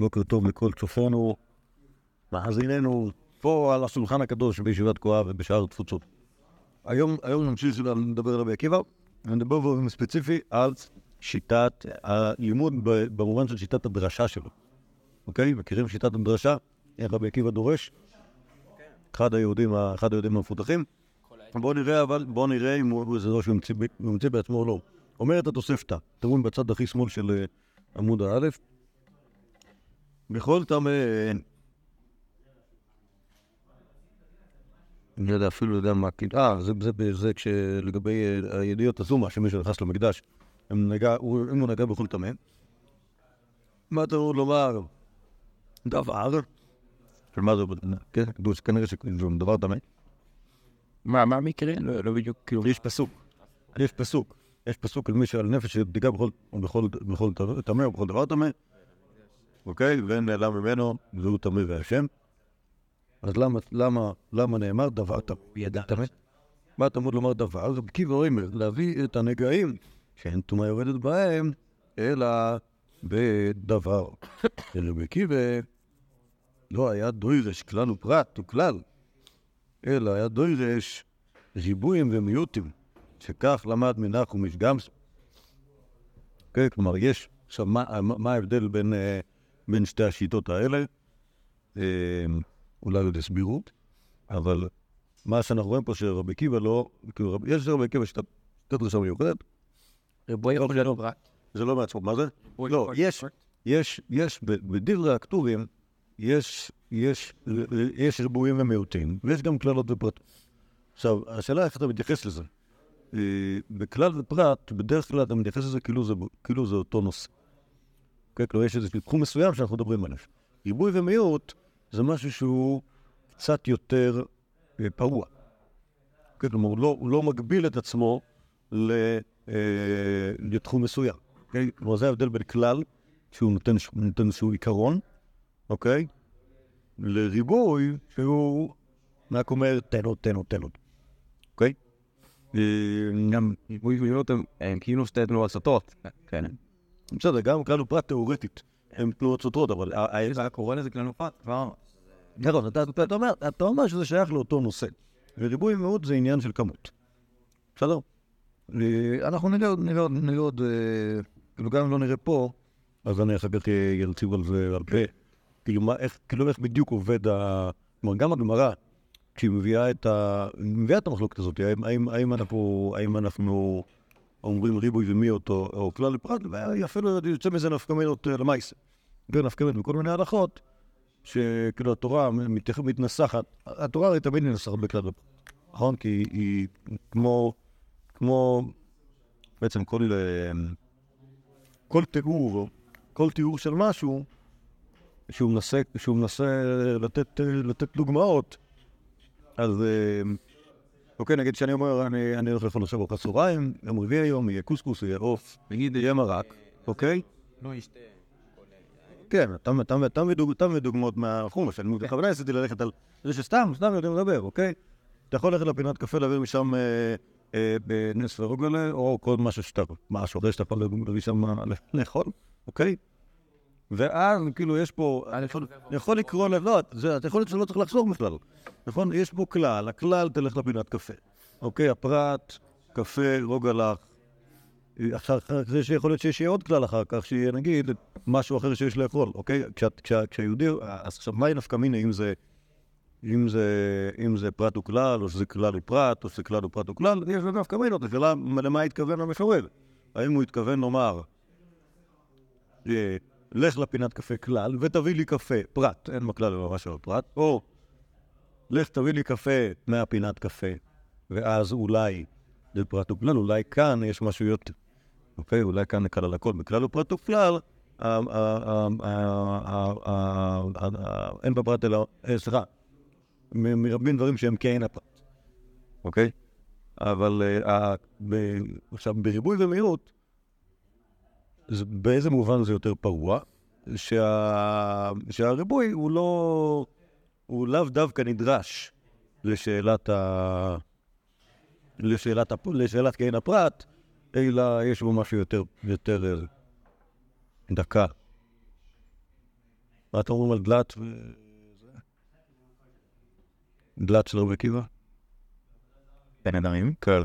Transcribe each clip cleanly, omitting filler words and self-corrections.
בוקר טוב לכל צופנו, מאזיננו, פה על השולחן הקדוש בישיבת תקועה ובשאר התפוצות. היום נמשיך לדבר על רבי עקיבא, ונדבר באופן ספציפי על שיטת הלימוד במובן של שיטת הדרשה שלו. אוקיי? מכירים שיטת הדרשה? איך רבי עקיבא דורש? אחד היהודים המפותחים. בואו נראה אם הוא איזה דורש ממציא בעצמו או לא. אומרת התוספתא, תראו בצד הכי שמאל של עמוד א', בכל טמא, אני יודע אפילו יודע מה, זה כשלגבי הידיעות הזומה שמי שנכנס למקדש, אם הוא נגע בכל טמא, מה אתה עוד לומר? דבר, של מה זה, כנראה שדבר טמא. מה המקרה? לא בדיוק, כאילו, יש פסוק על מי שעל נפש שבדיקה בכל טמא או בכל דבר טמא, אוקיי? ואין נעלם ממנו, זהו טמא והשם. אז למה נאמר דבר טמא? מה אתה אמור לומר דבר? כי רואים, להביא את הנגעים שאין טומאה יורדת בהם, אלא בדבר. אלא בקיבה לא היה דוירש כלל ופרט וכלל, אלא היה דוירש ריבויים ומיעוטים, שכך למד מנחום איש גמזו. אוקיי, כלומר, יש עכשיו, מה ההבדל בין שתי השיטות האלה? אולי עוד הסבירו, אבל מה שאנחנו רואים פה שרבי עקיבא לא, יש לרבי עקיבא שיטת דרשה מיוחדת. זה לא מעצמו, מה זה? לא, יש בדברי הכתובים, יש ריבועים ומיעוטים, ויש גם כללות ופרט. עכשיו, השאלה איך אתה מתייחס לזה? בכלל ופרט, בדרך כלל אתה מתייחס לזה כאילו זה אותו נושא. כלומר, יש איזה תחום מסוים שאנחנו מדברים עליו. ריבוי ומיעוט זה משהו שהוא קצת יותר פרוע. כלומר, הוא לא מגביל את עצמו לתחום מסוים. כלומר, זה ההבדל בין כלל, שהוא נותן איזשהו עיקרון, אוקיי? לריבוי, שהוא רק אומר, תן עוד. אוקיי? גם ריבוי ומיעוט הם כאילו שתי תנועות סותרות. כן. בסדר, גם כלל ופרט תיאורטית. הם תנועות סותרות, אבל... הקורא לזה כלל ופרט, כבר... נכון, אתה אומר שזה שייך לאותו נושא. וריבוי ומיעוט זה עניין של כמות. בסדר? אנחנו נראה עוד... כאילו גם אם לא נראה פה, אז אני אחר כך ירציב על זה הרבה. כאילו איך בדיוק עובד ה... כלומר, גם הגמרא, כשהיא מביאה את המחלוקת הזאת, האם אנחנו... אומרים ריבוי ומיעוט או כלל לפרט, ואפילו יוצא מזה נפקמנות למעשה. נפקמנות מכל מיני הלכות, שכאילו התורה מתנסחת, התורה הרי תמיד ננסחת בכלל לפרט. נכון? כי היא כמו בעצם כל תיאור של משהו, שהוא מנסה לתת דוגמאות, אז... אוקיי, נגיד שאני אומר, אני הולך לאכול עכשיו ארוחת צהריים, יום רביעי היום, יהיה קוסקוס, יהיה עוף, יהיה מרק, אוקיי? לא ישתה. כן, אתם ודוגמאות מהחומש, אני בכוונה עשיתי ללכת על זה שסתם יודעים לדבר, אוקיי? אתה יכול ללכת לפינת קפה, להעביר משם נס ורוגלה, או כל מה ששתה, משהו, אחרי שאתה פעם להביא שם לאכול, אוקיי? ואז, כאילו, יש פה, אני יכול לקרוא לבנות, אתה יכול להיות שלא צריך לחסוך בכלל. נכון? יש פה כלל, הכלל תלך לפינת קפה. אוקיי, הפרט, קפה, רוגלח. אחרי שיכול להיות שיש עוד כלל אחר כך, שיהיה נגיד משהו אחר שיש לאכול. אוקיי? כשהיהודי, אז עכשיו, מהי נפקא מינה אם זה פרט וכלל, או שזה כלל ופרט, או שזה כלל ופרט וכלל, יש לו נפקא מינות. השאלה למה התכוון המשורר? האם הוא התכוון לומר, לך לפינת קפה כלל, ותביא לי קפה פרט, אין מכלל ממש על פרט, או לך תביא לי קפה מהפינת קפה, ואז אולי זה פרט וכלל, אולי כאן יש משהו יותר, אוקיי, אולי כאן נקל על הכל, בכלל הוא פרט וכלל, אין בפרט אלא עזרה, מרבים דברים שהם כן הפרט, אוקיי? אבל עכשיו בריבוי ומיעוט, באיזה מובן זה יותר פרוע? שהריבוי הוא לא... הוא לאו דווקא נדרש לשאלת קהין הפרט, אלא יש בו משהו יותר דקה. מה אתם אומרים על דלת ו... דלת של רבי עקיבא? בן אדרים? כן.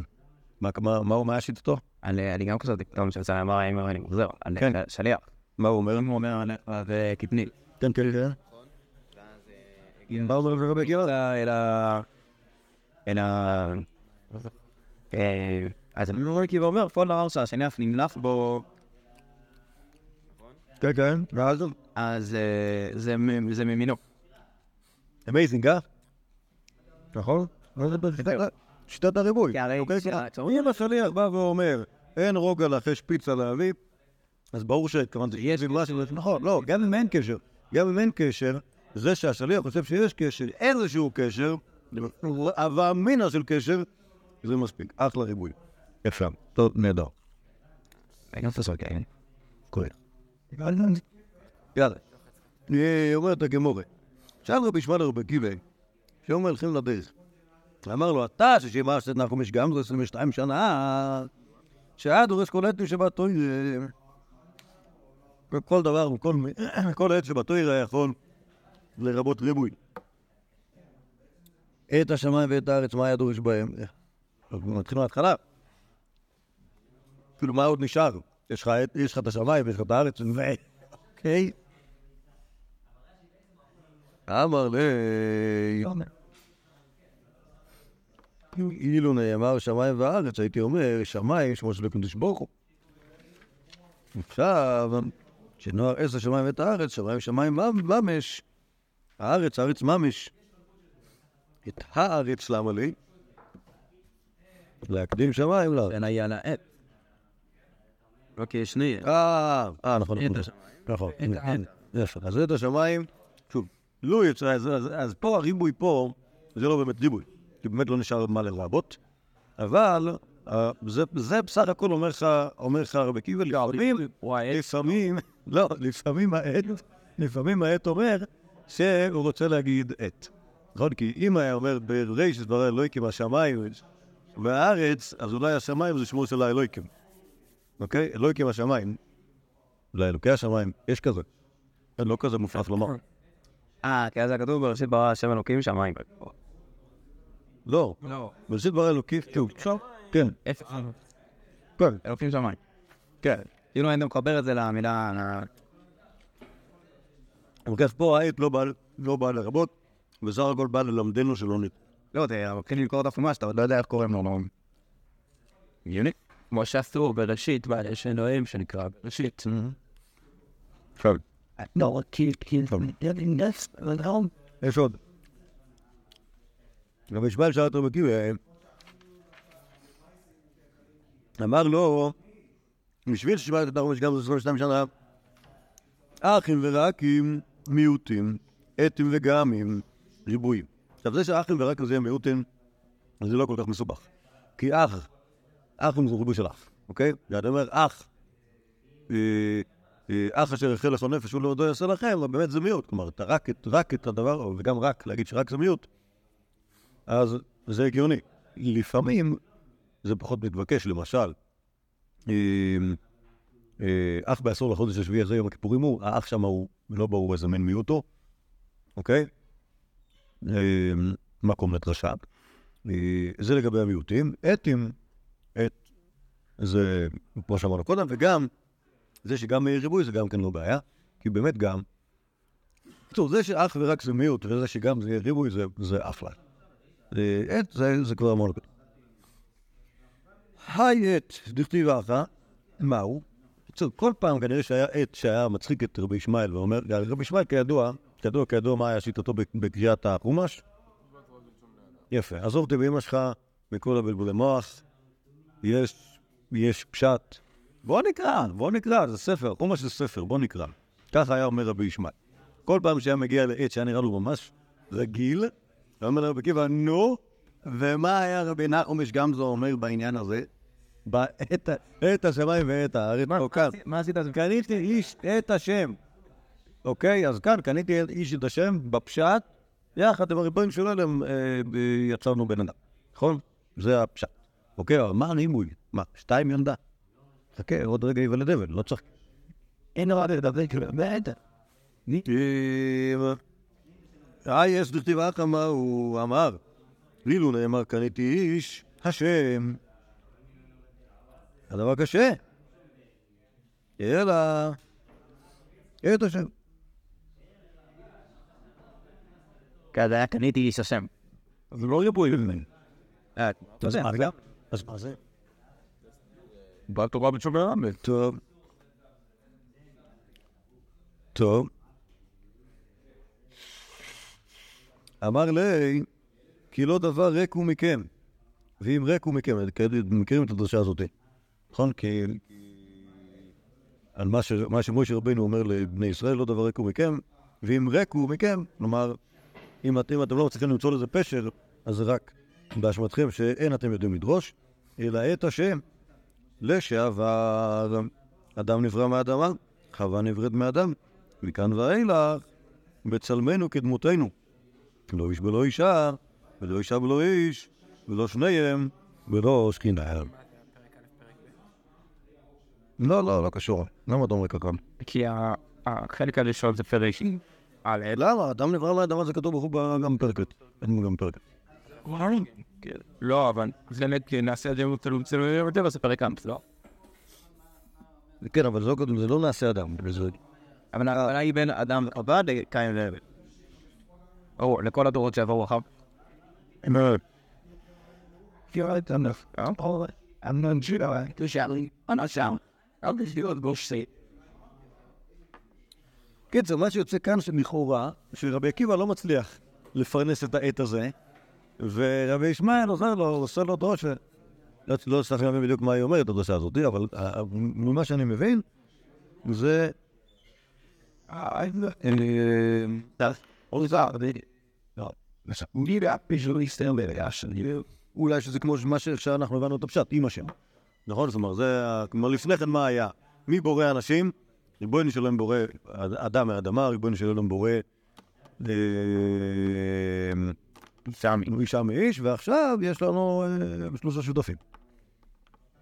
מה היה שיטתו? אני גם כזאת, כתוב שאני אמר, אני מוזר, על שליח. מה הוא אומר? הוא אומר, זה כפניל. כן, כן, כן. מה הוא אומר לרבי עקיבא? אלא... אז רבי עקיבא אומר, כל דבר שהשניח נמלח בו... כן, כן, ואז? אז זה ממינו. אמייזינג, אה? נכון? שיטת הריבוי. אם השליח בא ואומר, אין רוגע לך, יש פיצה להביא, אז ברור שכמובן זה סדרה של... נכון, לא, גם אם אין קשר. גם אם אין קשר, זה שהשליח חושב שיש קשר, איזשהו קשר, אבל מינה של קשר, זה מספיק. אחלה ריבוי. יפה. טוב, נהדר. אני רוצה לעשות כאלה. כולי. יאללה. אני אומר את הגמורה. שאל רבי שמעון לרבי עקיבא, שאומר הולכים לדרך. אמר לו, אתה ששיבה שתתנה חומש גם, זה 22 שנה, שעד דורש כל עת שבתו יראה. כל דבר, כל עת שבתו יראה יכול לרבות ריבוי. את השמיים ואת הארץ, מה היה דורש בהם? נתחיל מההתחלה. כאילו, מה עוד נשאר? יש לך את השמיים ויש לך את הארץ, אוקיי. אמר לי... אילו נאמר שמיים וארץ, הייתי אומר, שמיים שמו של הקדוש ברוך הוא. עכשיו, כשנוער עשה שמיים ואת הארץ, שמיים ממש, הארץ ממש. את הארץ למה לי? להקדים שמיים לא. אין היה לעת. אוקיי, שני. נכון. נכון. אז את השמיים, שוב, לא יצא, אז פה הריבוי פה, זה לא באמת ריבוי. כי באמת לא נשאר מה לרבות, אבל זה בסך הכל אומר לך רבי עקיבא, לפעמים העת אומר שהוא רוצה להגיד עת. נכון? כי אם היה אומר בראש דבר אלוהיקים השמיים והארץ, אז אולי השמיים זה שמו של האלוהיקים. אוקיי? אלוהיקים השמיים. אולי אלוקי השמיים, יש כזה. לא כזה מופרף לומר. כי אז הכתוב בראשית ברא השם אלוקים שמיים. לא, בראשית ברא אלוקים, כן. אלוקים שמיים. כן. כאילו אין מחבר את זה למילה... וכך פה העת לא באה לרבות, וזר הכל באה ללמדנו שלא נתן. לא, אתה מתחיל לקרוא את הפרמה שאתה לא יודע איך קוראים לו. יוני? כמו שעשו בראשית, יש אלוהים שנקרא בראשית. עכשיו. לא, יש עוד. רבי שמעון שאל את רבי עקיבא, אמר לו, בשביל ששמעת את החומש גם זה 22 שנה, אחים ורקים מיעוטים, עתים וגמים, ריבועים. עכשיו זה שאחים ורקים זה מיעוטים, זה לא כל כך מסובך. כי אחים זה ריבוי של אח, אוקיי? ואתה אומר, אח אשר החל לעשות נפש, הוא לא יעשה לכם, אבל באמת זה מיעוט. כלומר, אתה רק את הדבר, וגם רק, להגיד שרק זה מיעוט, אז זה הגיוני. לפעמים זה פחות מתבקש, למשל, אך בעשור לחודש השביעי הזה יום הכיפורים הוא, האח שם הוא, לא ברור איזה מין מיעוטו, אוקיי? מקום לתרשע. זה לגבי המיעוטים. עתים, זה כמו שאמרנו קודם, וגם, זה שגם ריבוי זה גם כן לא בעיה, כי באמת גם, זה שאך ורק זה מיעוט, וזה שגם זה ריבוי זה אפלה. זה כבר אמרנו. העט, דכתיב אחא, מהו? כל פעם כנראה שהיה עט שהיה מצחיק את רבי ישמעאל ואומר, רבי ישמעאל כידוע מה היה שיטתו בקריאת החומש? יפה, עזוב אותי באמא שלך מכל הבלבולי מוח, יש פשט, בוא נקרא, זה ספר, חומש זה ספר, בוא נקרא. ככה היה אומר רבי ישמעאל. כל פעם שהיה מגיע לעט שהיה נראה לו ממש רגיל, ואומר רבי עקיבא, נו, ומה היה רבי נחום גמזו אומר בעניין הזה? את השמיים ואת הארץ. מה עשית? קניתי איש את השם. אוקיי, אז כאן קניתי איש את השם בפשט, יחד עם הריבועים שלו אליהם יצרנו בן אדם. נכון? זה הפשט. אוקיי, אבל מה הנימוי? מה? 2 ילדה. חכה, עוד רגע יוולד, לא צריך. אין רבי לדבר, באמת. יש דכתיבה כמה הוא אמר, לילו נאמר קניתי איש השם. הדבר קשה. אלא את השם. כדאי קניתי איש השם. זה לא יבוא יבמן. אז מה זה? בא תורה בתשובה רמל. טוב. אמר לי, כי לא דבר ריק הוא מכם. ואם ריק הוא מכם, מכירים את הדרשה הזאת. נכון? כי על מה שמשה רבינו אומר לבני ישראל, לא דבר ריק הוא מכם. ואם ריק הוא מכם, כלומר, אם אתם לא מצליחים למצוא לזה פשר, אז רק באשמתכם שאין אתם יודעים לדרוש, אלא את השם. לשעבר, אדם נברא מאדמה, חווה נבראת מאדם, מכאן ואילך, בצלמנו כדמותנו. לא איש ולא אישה, ולא אישה ולא איש, ולא שניהם, ולא שכינהם. לא קשור. למה אתה אומר ככה? כי החלק הראשון זה פרק א'. למה? אדם נברא לאדמה זה כתוב גם פרקת. גם פרקת. לא, אבל זה נעשה אדם צלמנו כדמותנו, זה פרק א', לא? כן, אבל זה לא נעשה אדם. אבל היא בין אדם עבד לקיים לעבד. או, לכל הדורות שעברו אחר. אמר. תראה את הנף. אמר. אמנון שירה. תושאלי. אנשם. אל תשאירות גושי. קיצר, מה שיוצא כאן שמכאורה, שרבי עקיבא לא מצליח לפרנס את העת הזה, ורבי ישמעאל עוזר לו, עושה לו דרושה. לא צריך להבין בדיוק מה היא אומרת, הדרושה הזאת, אבל ממה שאני מבין, זה... אולי שזה כמו מה שאנחנו הבנו את הפשט, עם השם. נכון? זאת אומרת, זה כמו לפני כן מה היה? מי בורא אנשים? ריבונו של עולם בורא אדם מהאדמה, ריבונו של עולם בורא אישה מאיש, ועכשיו יש לנו 3 שותפים.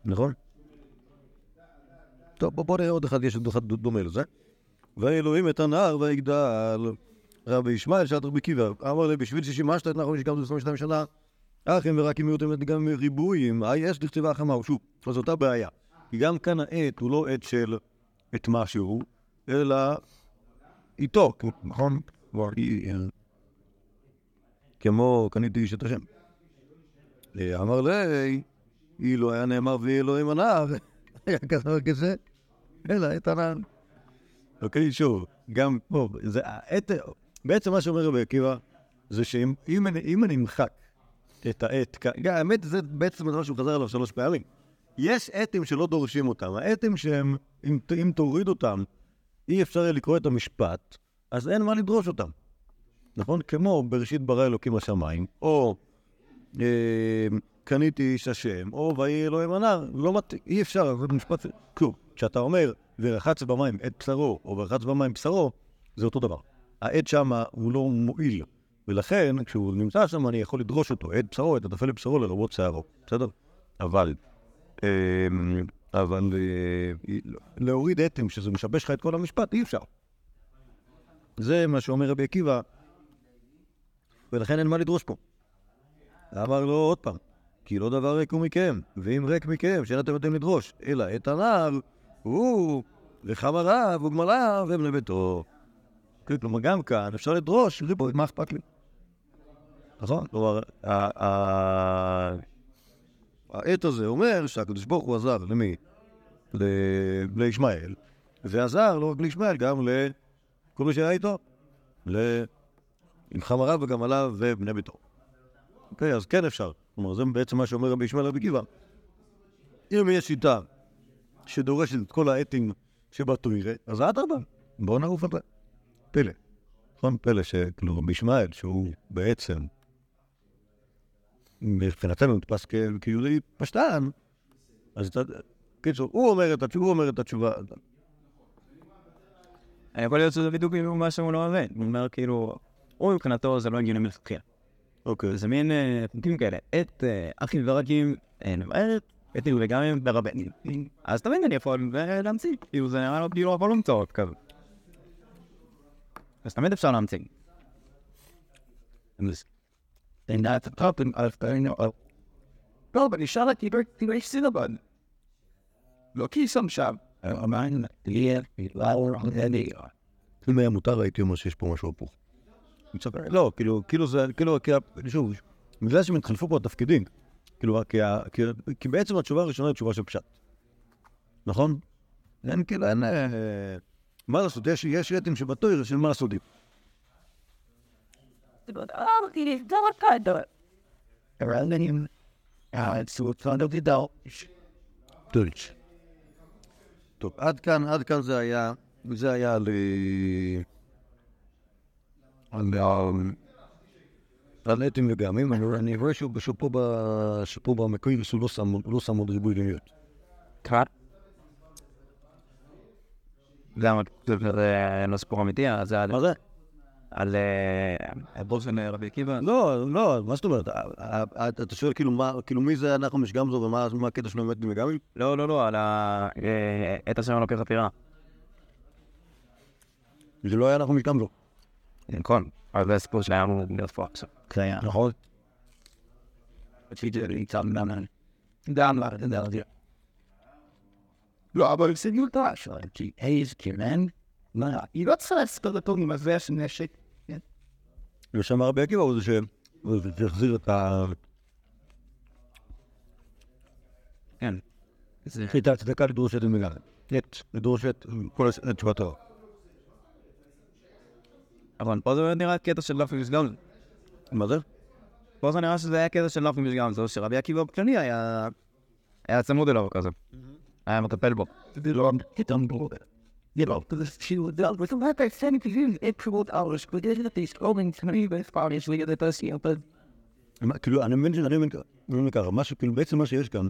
נכון? טוב, בוא נראה עוד אחד, יש עוד אחד דומה לזה. ואלוהים את הנער ויגדל. רבי ישמעאל שאל רבי עקיבא, אמר לי, בשביל ששימשת את נחום שגם 22 שנה, אחים ורקים יהיו תמיד גם ריבויים, יש דכתיבה החמה, ושוב, אז אותה בעיה. כי גם כאן העת הוא לא עת של את משהו, אלא איתו, נכון? כמו קניתי איש את השם. אמר לי, אילו היה נאמר ואלוהים הנער, היה כזה, אלא את הנער. אוקיי, שוב, גם פה, זה העת... בעצם מה שאומר רבי עקיבא, זה שאם אני אמחק את העת, האמת זה בעצם מה שהוא חזר עליו 3 פעמים. יש עתים שלא דורשים אותם, העתים שהם, אם תוריד אותם, אי אפשר לקרוא את המשפט, אז אין מה לדרוש אותם. נכון? כמו בראשית ברא אלוקים השמיים, או קניתי איש השם, או ויהי אלוהים הנער, אי אפשר, זה משפט... כלום, כשאתה אומר, ורחץ במים את בשרו, או ורחץ במים בשרו, זה אותו דבר. העד שם הוא לא מועיל, ולכן כשהוא נמצא שם אני יכול לדרוש אותו, עד בשרו, את הטפל בשרו לרבות שערו, בסדר? אבל להוריד עתם שזה משבש לך את כל המשפט, אי אפשר. זה מה שאומר רבי עקיבא, ולכן אין מה לדרוש פה. אמר לו עוד פעם, כי לא דבר ריק הוא מכם, ואם ריק מכם, שאין אתם אתם לדרוש, אלא את הנער, הוא לחמריו וגמליו הם לביתו. כלומר, גם כאן אפשר לדרוש, ריבוי, מה אכפת לי? נכון? כלומר, העת הזה אומר שהקדוש ברוך הוא עזר למי? לישמעאל. ועזר לא רק לישמעאל, גם לכל מי שהיה איתו. לחמריו וגמליו ובני ביתו. אוקיי, אז כן אפשר. כלומר, זה בעצם מה שאומר רבי ישמעאל רבי עקיבא. אם יש שיטה שדורשת את כל העתים שבתוירה, אז אדרבה, בואו נעוף עליה. פלא. נכון? פלא שכלומר רבי ישמעאל, שהוא בעצם מבחינתנו נתפס כיהודי פשטן, אז קיצור, הוא אומר את התשובה, הוא אומר את התשובה. אני יכול להיות שזה בדיוק מה שהוא לא מבין. הוא אומר כאילו, הוא מבחינתו זה לא הגיוני מלכתחילה. אוקיי. זה מין פרקים כאלה. את אחים ורקים נבערת, ותראו, וגם ברבנים. אז תמיד אני יכול להמציא, כאילו זה נראה לו בלי לא יכול למצוא עוד כזה. אז תמיד אפשר להמציא. לא, אבל נשאר את תיבר סילבן. לא כי שם שם. אם היה מותר, הייתי אומר שיש פה משהו הפוך. לא, כאילו זה, שוב, בגלל שהם התחלפו פה התפקידים, כי בעצם התשובה הראשונה היא תשובה של פשט. נכון? אין כאילו, אין... מה לעשות? יש רטים שבתויר של מה לעשות. טוב, עד כאן זה היה, על רטים וגעמים. אני רואה שפה במקרים לא שם עוד ריבוי דמיות. תראה? גם על הסיפור אמיתי, אז מה זה? על בוסן רבי עקיבא? לא, מה זאת אומרת? אתה שואל כאילו מי זה אנחנו משגמזו ומה הקטע שלו באמת מגמי? לא, על את השם הלוקח הפירה. זה לא היה אנחנו משגמזו. נכון, אבל זה הסיפור שלנו להיות פה עכשיו. נכון. לא, אבל זה נולדה שלהם, כי איז כימן, היא לא צריכה להספר אותו עם הזה שנשק. ושם הרבי עקיבא הוא זה שתחזיר את ה... כן. חיתה הצדקה לדרושת ומגן. לדרושת כל התשבתו. אבל פה זה נראה קטע של לאפי משגמז. מה זה? פה זה נראה שזה היה קטע של לאפי משגמז, זה שרבי עקיבא בכללי היה צמוד אליו כזה. היה מטפל בו. זה לא קטן בו. זה לא. זה שיודל. זה לא פרסן כביבים את פרועות ארוש. וזה זה תסעורים תמיד בפרש וידע תעשייה. כאילו, אני מבין ככה. משהו, כאילו, בעצם מה שיש כאן.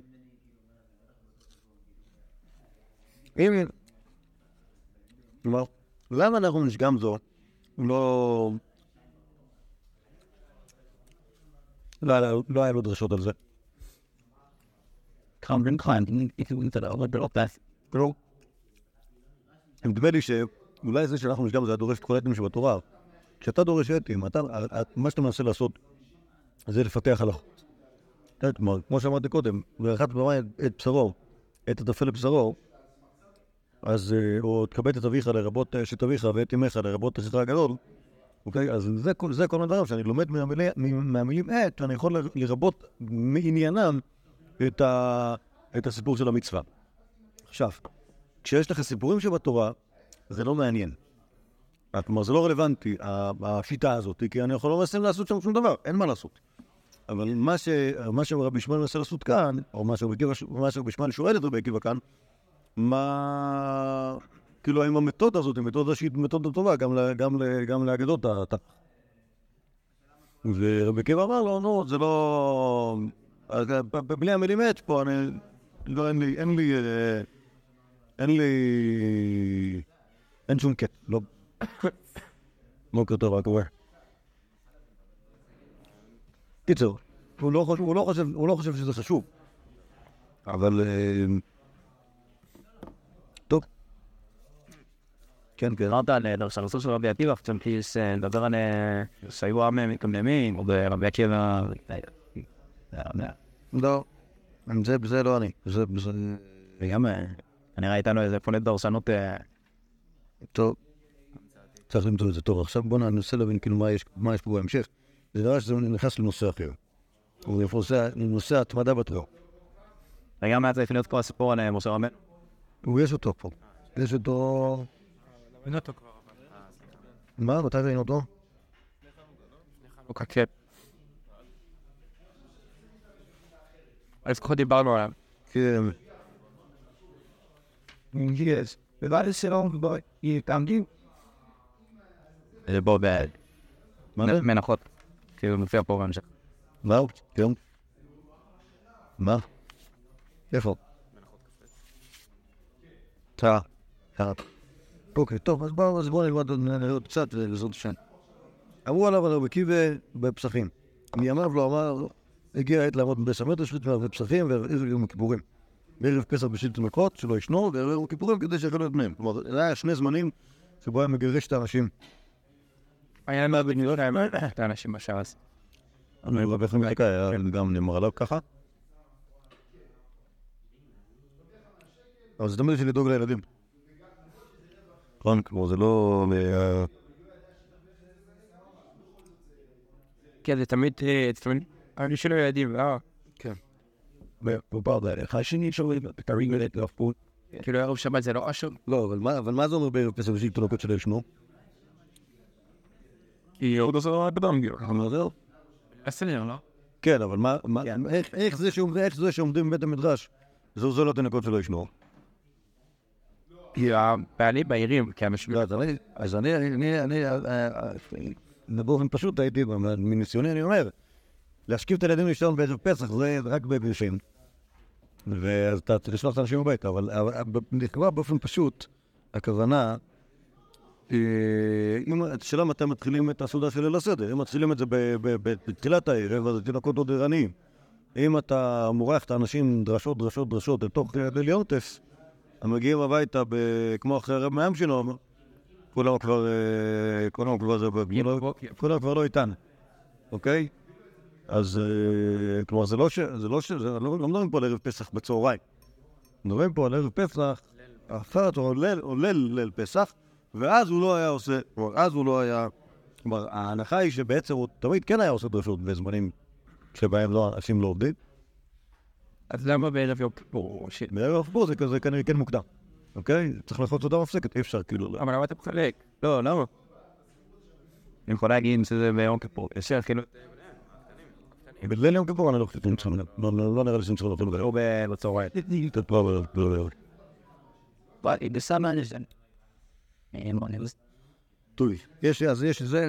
כלומר, למה אנחנו נשגם זו? לא היה לו דרשות על זה. קרמבין קרמבין, לא. מדבר לי שאולי זה שאנחנו משגמזו זה הדורש כבר רטים שבתורה. כשאתה דורש רטים, מה שאתה מנסה לעשות זה לפתח הלכות. כמו שאמרתי קודם, ורחץ במים את בשרו, את הטפל לבשרו, אז הוא תקבט את אביך לרבות שתביך ואת אמך לרבות השטרה הגדול. אז זה כל הדבר שאני לומד מהמילים את, ואני יכול לרבות מעניינם את הסיפור של המצווה. עכשיו, כשיש לך סיפורים שבתורה, זה לא מעניין. כלומר, זה לא רלוונטי, השיטה הזאת, כי אני יכול לא מנסים לעשות שם שום דבר, אין מה לעשות. אבל מה שרבי שמעון מנסה לעשות כאן, או מה שרבי שמעון שואל את רבי עקיבא כאן, מה... כאילו, האם המתודה הזאת, המתודה שהיא מתודה טובה, גם להגדות התנ"ך. ורבי עקיבא אמר לו, נו, זה לא... בלי המילים את פה, אני... לא, אין לי... אין שום קט, לא... מוקר טוב, רק עובר. קיצור, הוא לא חושב שזה חשוב. אבל... טוב. כן. ראית על הרסרסו של רבי עקיבא, קצת פליס, לדבר על סיוע מקמדמים, או ברבי עקיבא... לא, זה לא אני. וגם אני ראיתנו איזה פולט דרשנות. טוב, צריך למצוא את זה טוב. עכשיו בוא ננסה להבין כאילו מה יש פה בהמשך. זה נראה שזה נכנס לנושא אחר. הוא נפוסע לנושא התמדה בתרוע. וגם היה צריך להיות כל הסיפור על משה רבנו. הוא יש אותו פה. יש אותו... אין אותו כבר. מה? מתי ראינו אותו? הוא קקט. אז ככה דיברנו עליו. כן. Yes. ובא לסירום בו, יתעמדים. זה בו בעד. מנחות. כאילו מופיע פה בהמשך. מה? כן. מה? איפה? מנחות כפת. תראה. אוקיי, טוב, אז בואו נלמד קצת ולזאת שם. אמרו עליו על רבי עקיבא בפסחים. מימיו לא אמר... הגיעה העת לעמוד בסמרת השחית מערבי פסחים והרעירו יום הכיפורים. בערב פסח בשביל תינוקות שלא ישנו והרעירו כיפורים כדי שיחלו את בניהם. כלומר, היה שני זמנים שבו היה מגרש את האנשים היה מה בנירות, את האנשים בשעה אז. אני רבי חמיקה היה גם נאמר עליו ככה. אבל זה תמיד שלדאוג לילדים. כמו זה לא... כן, זה תמיד... אני שלא ילדים, אה? כן. בפרד האלה, השני שווה, תריג לדעת לא פות. כאילו ערב שבת זה לא אשר? לא, אבל מה זה אומר בערב פסק בשביל תלוקות של ישנו? עוד עושה בדם גיר. המרזל? הסנר, לא? כן, אבל מה... איך זה שעומדים בבית המדרש? זו לא תנקות של ישנו. בעלי בעירים, כמשמיר. אז אני... באופן פשוט הייתי, מניסיוני אני אומר, להשכיב את הילדים לשתון בערב פסח זה רק בבישים. ואז אתה תשלח את האנשים הביתה, אבל נקרא באופן פשוט, הכוונה, שלא אתם מתחילים את הסעודה של ליל הסדר, אם מתחילים את זה בתחילת הערב, אז תינקות עוד ערניים. אם אתה מורח את האנשים דרשות, לתוך ליל יונטס, הם מגיעים הביתה כמו אחרי הרב מהם שלו, כולם כבר לא איתן, אוקיי? אז כלומר זה לא ש... לא מדברים פה על ערב פסח בצהריים. מדברים פה על ערב פסח, אחרת הוא עולל ליל פסח, ואז הוא לא היה עושה... כלומר, ההנחה היא שבעצם הוא תמיד כן היה עושה דרשות בזמנים שבהם אנשים לא עובדים. אז למה בערב יום כיפור? בערב יום כיפור זה כזה כנראה כן מוקדם. אוקיי? צריך ללכות סעודה מפסקת, אי אפשר כאילו... אבל למה אתה מחלק? לא, למה? אני יכול להגיד שזה ביום כיפור. אפשר כאילו... בליל יום כיפור אני לא חושבים שם, לא נראה לי שם שלא תלו. או בצהריים. תוי, יש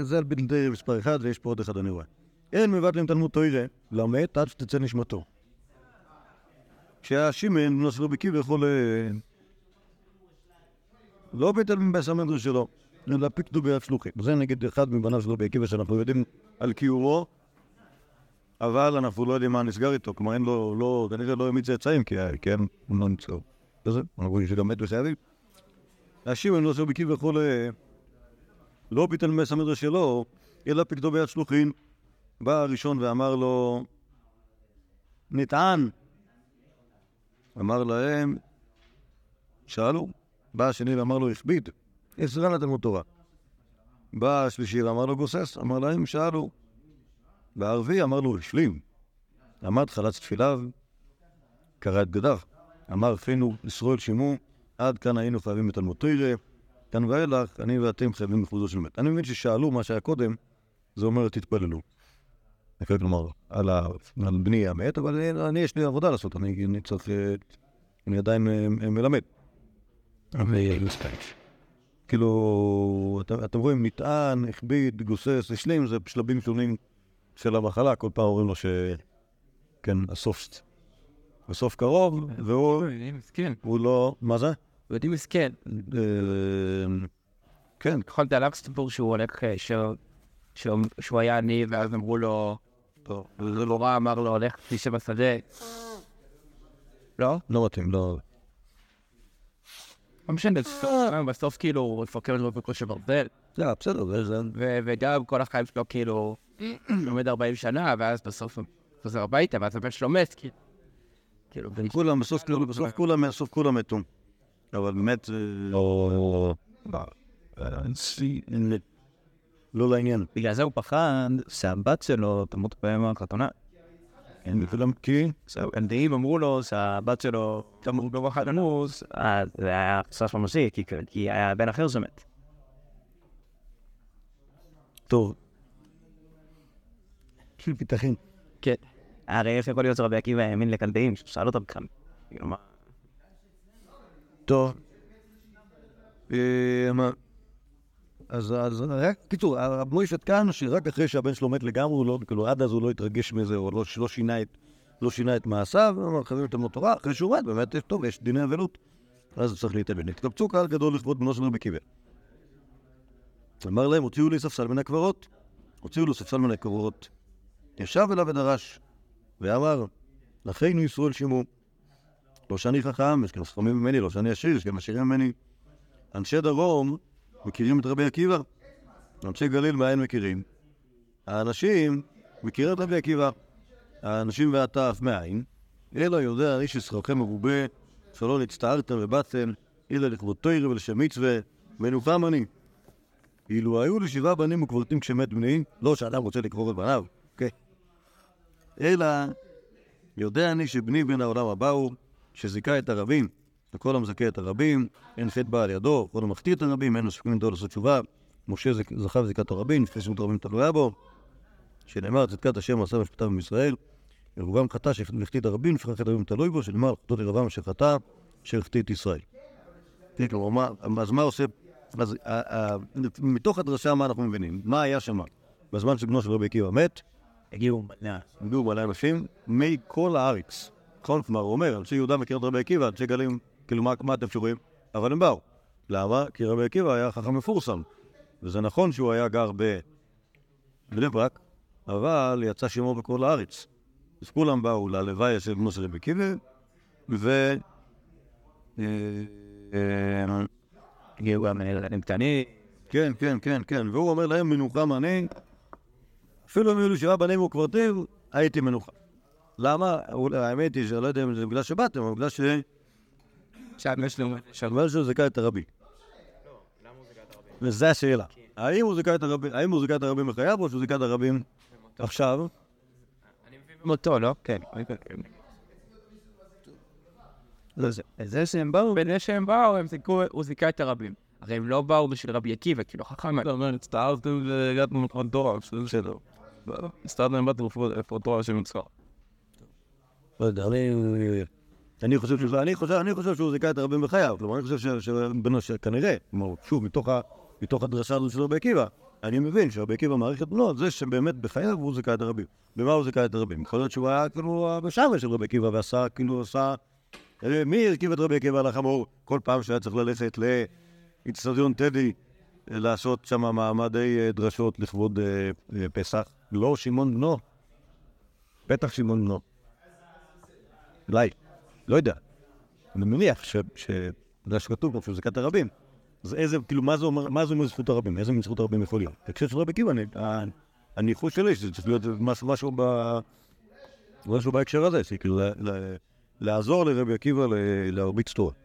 זה על בלתי מספר אחד ויש פה עוד אחד אני רואה. אין מבטלים תלמוד תוירה, למת עד שתצא נשמתו. כשהשימן בנס רביקי ויכול... לא ביטלמים בסמנדרי שלו, אלא פיקדו ביד שלוחים. זה נגיד אחד מבניו של רבי עקיבא שאנחנו יודעים על קיומו, אבל אנחנו לא יודעים מה נסגר איתו, כלומר אין לו, כנראה לא ימיד צאצאים, כי הם לא נצאו. זה, אנחנו רואים שגם מת וחייבים. השימן בנס רביקי ויכול... לא ביטלמים בסמנדרי שלו, אלא פיקדו ביד שלוחים. בא הראשון ואמר לו, נטען. אמר להם, שאלו, בא השני ואמר לו, הכביד, עזרן אתם לתורה. בא השלישי ואמר לו, גוסס, אמר להם, שאלו. בערבי אמר לו, השלים. עמד חלץ תפיליו, קרא את בגדיו. אמר, פינו, ישראל שימו, עד כאן היינו חייבים את תלמוד תורה. כאן ואילך, אני ואתם חייבים לכבודו של מת. אני מבין ששאלו מה שהיה קודם, זה אומר, תתפללו. אפשר לומר, על בני המת, אבל אני יש לי עבודה לעשות, אני צריך, אני עדיין מלמד. כאילו, אתם רואים, נטען, הכביד, גוסס, השלים, זה שלבים שונים של המחלה, כל פעם אומרים לו שכן, הסוף קרוב, והוא לא, מה זה? הוא יודעים מסכן. כן. יכולת עליו סתבור שהוא הולך שהוא היה עני, ואז אמרו לו, זה לא רע, אמר לו, הולך תשב בשדה. לא? לא מתאים, לא. לא משנה, בסוף כאילו, הוא יפקר לו בקושי ברזל. זה, בסדר, זה. וגם כל החיים שלו כאילו, עומד 40 שנה, ואז בסוף חוזר הביתה, ואז הבן שלו מת, כאילו. כולם, בסוף כולם מתו. אבל באמת... לא. לא לעניין. בגלל זה הוא פחד שהבת שלו תמות בהם החתונה. אין בכלל כי... הנדעים אמרו לו שהבת שלו תמות בחתנוס, אז זה היה חשש ממשי, כי היה בן אחר שמת. טוב. של פיתחים. כן. הרי איך יכול להיות שרבי עקיבא האמין לכנדעים, ששאל אותם כאן. טוב. אז רק, קיצור, הרב מוישת כאן, שרק אחרי שהבן שלו מת לגמרי, כאילו עד אז הוא לא התרגש מזה, או לא שינה את מעשיו, אמר, חייבים אתם לא תורה, אחרי שהוא מת, באמת, טוב, יש דיני אבלות, אז צריך להתאבן. התקבצו קהל גדול לכבוד בנו של רבי עקיבא. אמר להם, הוציאו לו ספסל מן הקברות, ישב אליו ודרש, ואמר, לכינו ישראל שימו, לא שאני חכם, יש כאן סכמים ממני, לא שאני עשיר, יש כאן עשירים ממני. אנשי דרום, מכירים את רבי עקיבא? אנשי גליל מעין מכירים. האנשים מכירים את רבי עקיבא. האנשים ואתה אף מעין. אלא יודע איש ששכרכם מרובה, שלא נצטערתם ובאתם, אלא לכבוד תורה ולשם מצווה, מנוחם אני. אילו היו לשבעה בנים וקברתים כשמת בני, לא שאדם רוצה לקבור את בניו, אוקיי. אלא יודע אני שבני בן העולם הבא הוא, שזיכה את הרבים, וכל המזכה את הרבים, אין חטא בא על ידו, כל המחטיא את הרבים, אין מספקים לדו לעשות תשובה. משה זכה בזיקת הרבים, לפני שמות הרבים תלויה בו, שנאמר צדקת השם עשה משפטיו בישראל, ירבעם חטא שהחטיא את הרבים, שכח את הרבים תלוי בו, שנאמר על חטאות ירבעם אשר חטא, אשר החטיא את ישראל. אז מה עושה? אז מתוך הדרשה מה אנחנו מבינים? מה היה שם? בזמן שבנו של רבי עקיבא מת, הגיעו מלא אנשים מכל הארץ. כלומר, הוא אומר, אנשי יהודה מכירים את רבי עקיבא, אנשי גלים, כאילו מה אתם שרואים? אבל הם באו. למה? כי רבי עקיבא היה חכם מפורסם. וזה נכון שהוא היה גר בבני ברק, אבל יצא שמו בכל הארץ. אז כולם באו ללוויה של בנו של רבי עקיבא, הגיעו גם ילדים קטנים. כן. והוא אומר להם מנוחם אני, אפילו אם היו שבעה בנים וקברתים, הייתי מנוחם. למה? האמת היא שלא יודעים, זה בגלל שבאתם, אבל בגלל שאדמל שהוא זיכה את הרבי. לא, למה הוא זיכה את הרבי? וזו השאלה. האם הוא זיכה את הרבי מחייו או שהוא זיכה את הרבים עכשיו? אני מבין במותו, לא? כן. לא זה. זה שהם באו? בזה שהם באו, הם זיקו, הוא זיקה את הרבים. הרי הם לא באו בשביל רבי עקיבא, כאילו חכם. לא, לא, נצטערתם ולגעתם למחרות דורה, בסדר. נצטערתם לבטל לפרות דורה שמצחר. לא יודע, אני חושב שהוא זיקה את הרבים בחייו. כלומר, אני חושב שכנראה, שוב, מתוך הדרשה הזו של רבי עקיבא, אני מבין שרבי עקיבא מעריך את בנו, זה שבאמת בחייו הוא זיקה את הרבים. במה הוא זיקה את הרבים? יכול להיות שהוא היה כאילו בשער של רבי עקיבא ועשה, כאילו עשה מי הרכיב את רבי עקיבא על החמור? כל פעם שהיה צריך ללכת לאצטדיון טדי, לעשות שם מעמדי דרשות לכבוד פסח. לא שמעון בנו. בטח שמעון בנו. אולי. לא יודע. אני מניח שזה שכתוב כמו זיקת הרבים. אז איזה, כאילו, מה זה מזכות הרבים? איזה מזכות הרבים יכול להיות? הקשר של רבי עקיבא, הניחוש שלי, שזה צריך להיות משהו בהקשר הזה, כאילו, לעזור לרבי עקיבא להרביץ תורה. יש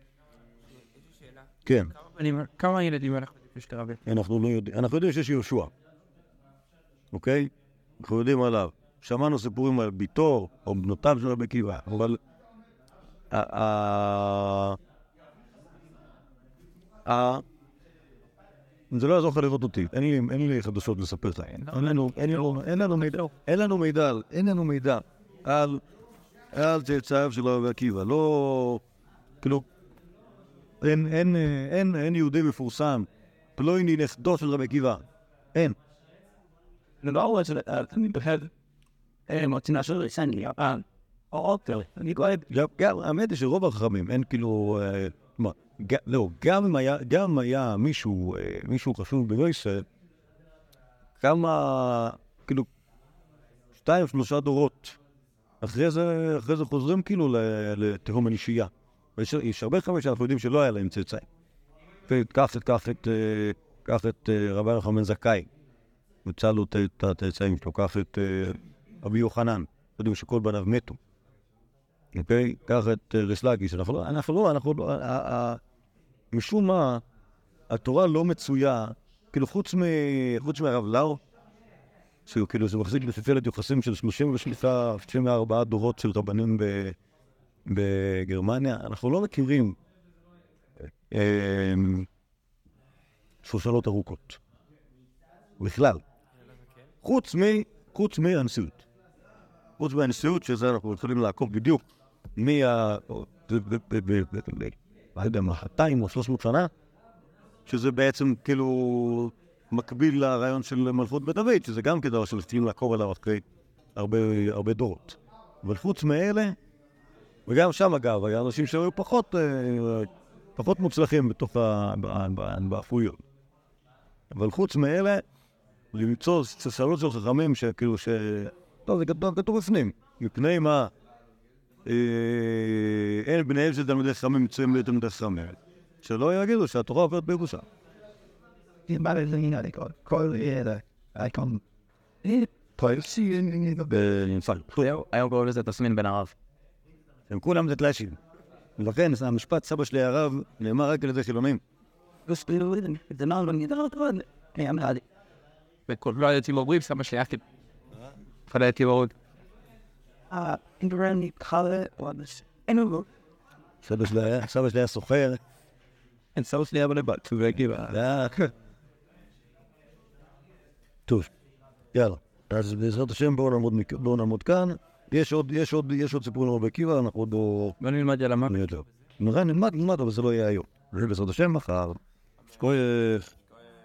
לי שאלה. כן. כמה ילדים אנחנו יודעים שיש לרבי? אנחנו לא יודעים. אנחנו יודעים שיש יהושע. אוקיי? אנחנו יודעים עליו. שמענו סיפורים על ביתו או בנותיו של רבי עקיבא. אבל זה לא יעזור לך לראות אותי. אין לי חדשות לספר להם. אין לנו מידע על צאצאיו של רבי עקיבא, לא, כאילו, אין יהודי מפורסם, פלויני נכדו של רבי עקיבא, אין. אני מוצא של ריסני, אני כואב. האמת היא שרוב החכמים, אין כאילו, לא, גם אם היה מישהו חשוב בגויסר, כמה, כאילו, 2-3 דורות, אחרי זה חוזרים כאילו לתהום הנשייה. יש הרבה חברים שאנחנו יודעים שלא היה להם צאצאים. קח את רבי יוחנן זכאי, מצאנו את הצאצאים שלו, קח את רבי יוחנן, יודעים שכל בניו מתו. קח את רסלגי, אנחנו לא, משום מה, התורה לא מצויה, כאילו חוץ מהרב לאו, כאילו זה מחזיק לפלט יוחסים של 34 דורות של רבנים בגרמניה. אנחנו לא מכירים שושלות ארוכות. בכלל. חוץ מהנשיאות. חוץ מהנשיאות, שזה אנחנו יכולים לעקוב בדיוק מה... לא יודע, 200 או 300 שנה, שזה בעצם כאילו... מקביל לרעיון של מלכות בית דוד, שזה גם כדאי שלפתים לעקור אליו אחרי הרבה דורות. אבל חוץ מאלה, וגם שם אגב, היה אנשים שהיו פחות מוצלחים בתוך האפויות. אבל חוץ מאלה, למצוא ססלות של חכמים שכאילו ש... לא, זה כתוב בפנים. מפני מה... אין בניהם של תלמידי חכמים מצויים לתלמידי חכמים. שלא יגידו שהתורה עוברת בירושה. כל ידע, אייקון, פרייסי, בנפל. היום קוראים לזה תסמין בן הרב. הם כולם זה תלשים. ולכן, המשפט סבא שלי הרב, נאמר רק על ידי חילונים. זה נאמר, ואני ידע אותו, אני אמרה לי. לא הייתי מוברים, סבא שלי אחת. פדה הייתי מורות. אינגרם נתחל, אין מורות. סבא שלי היה סוחר. אין סבא שלי אבל לבד, רבי עקיבא. טוב, יאללה. אז בעזרת השם בואו נעמוד כאן. יש עוד סיפור לרבי עקיבא, אנחנו עוד לא... בואו נלמד יאללה מה? נראה, נלמד, אבל זה לא יהיה היום. בעזרת השם מחר. שכוייך.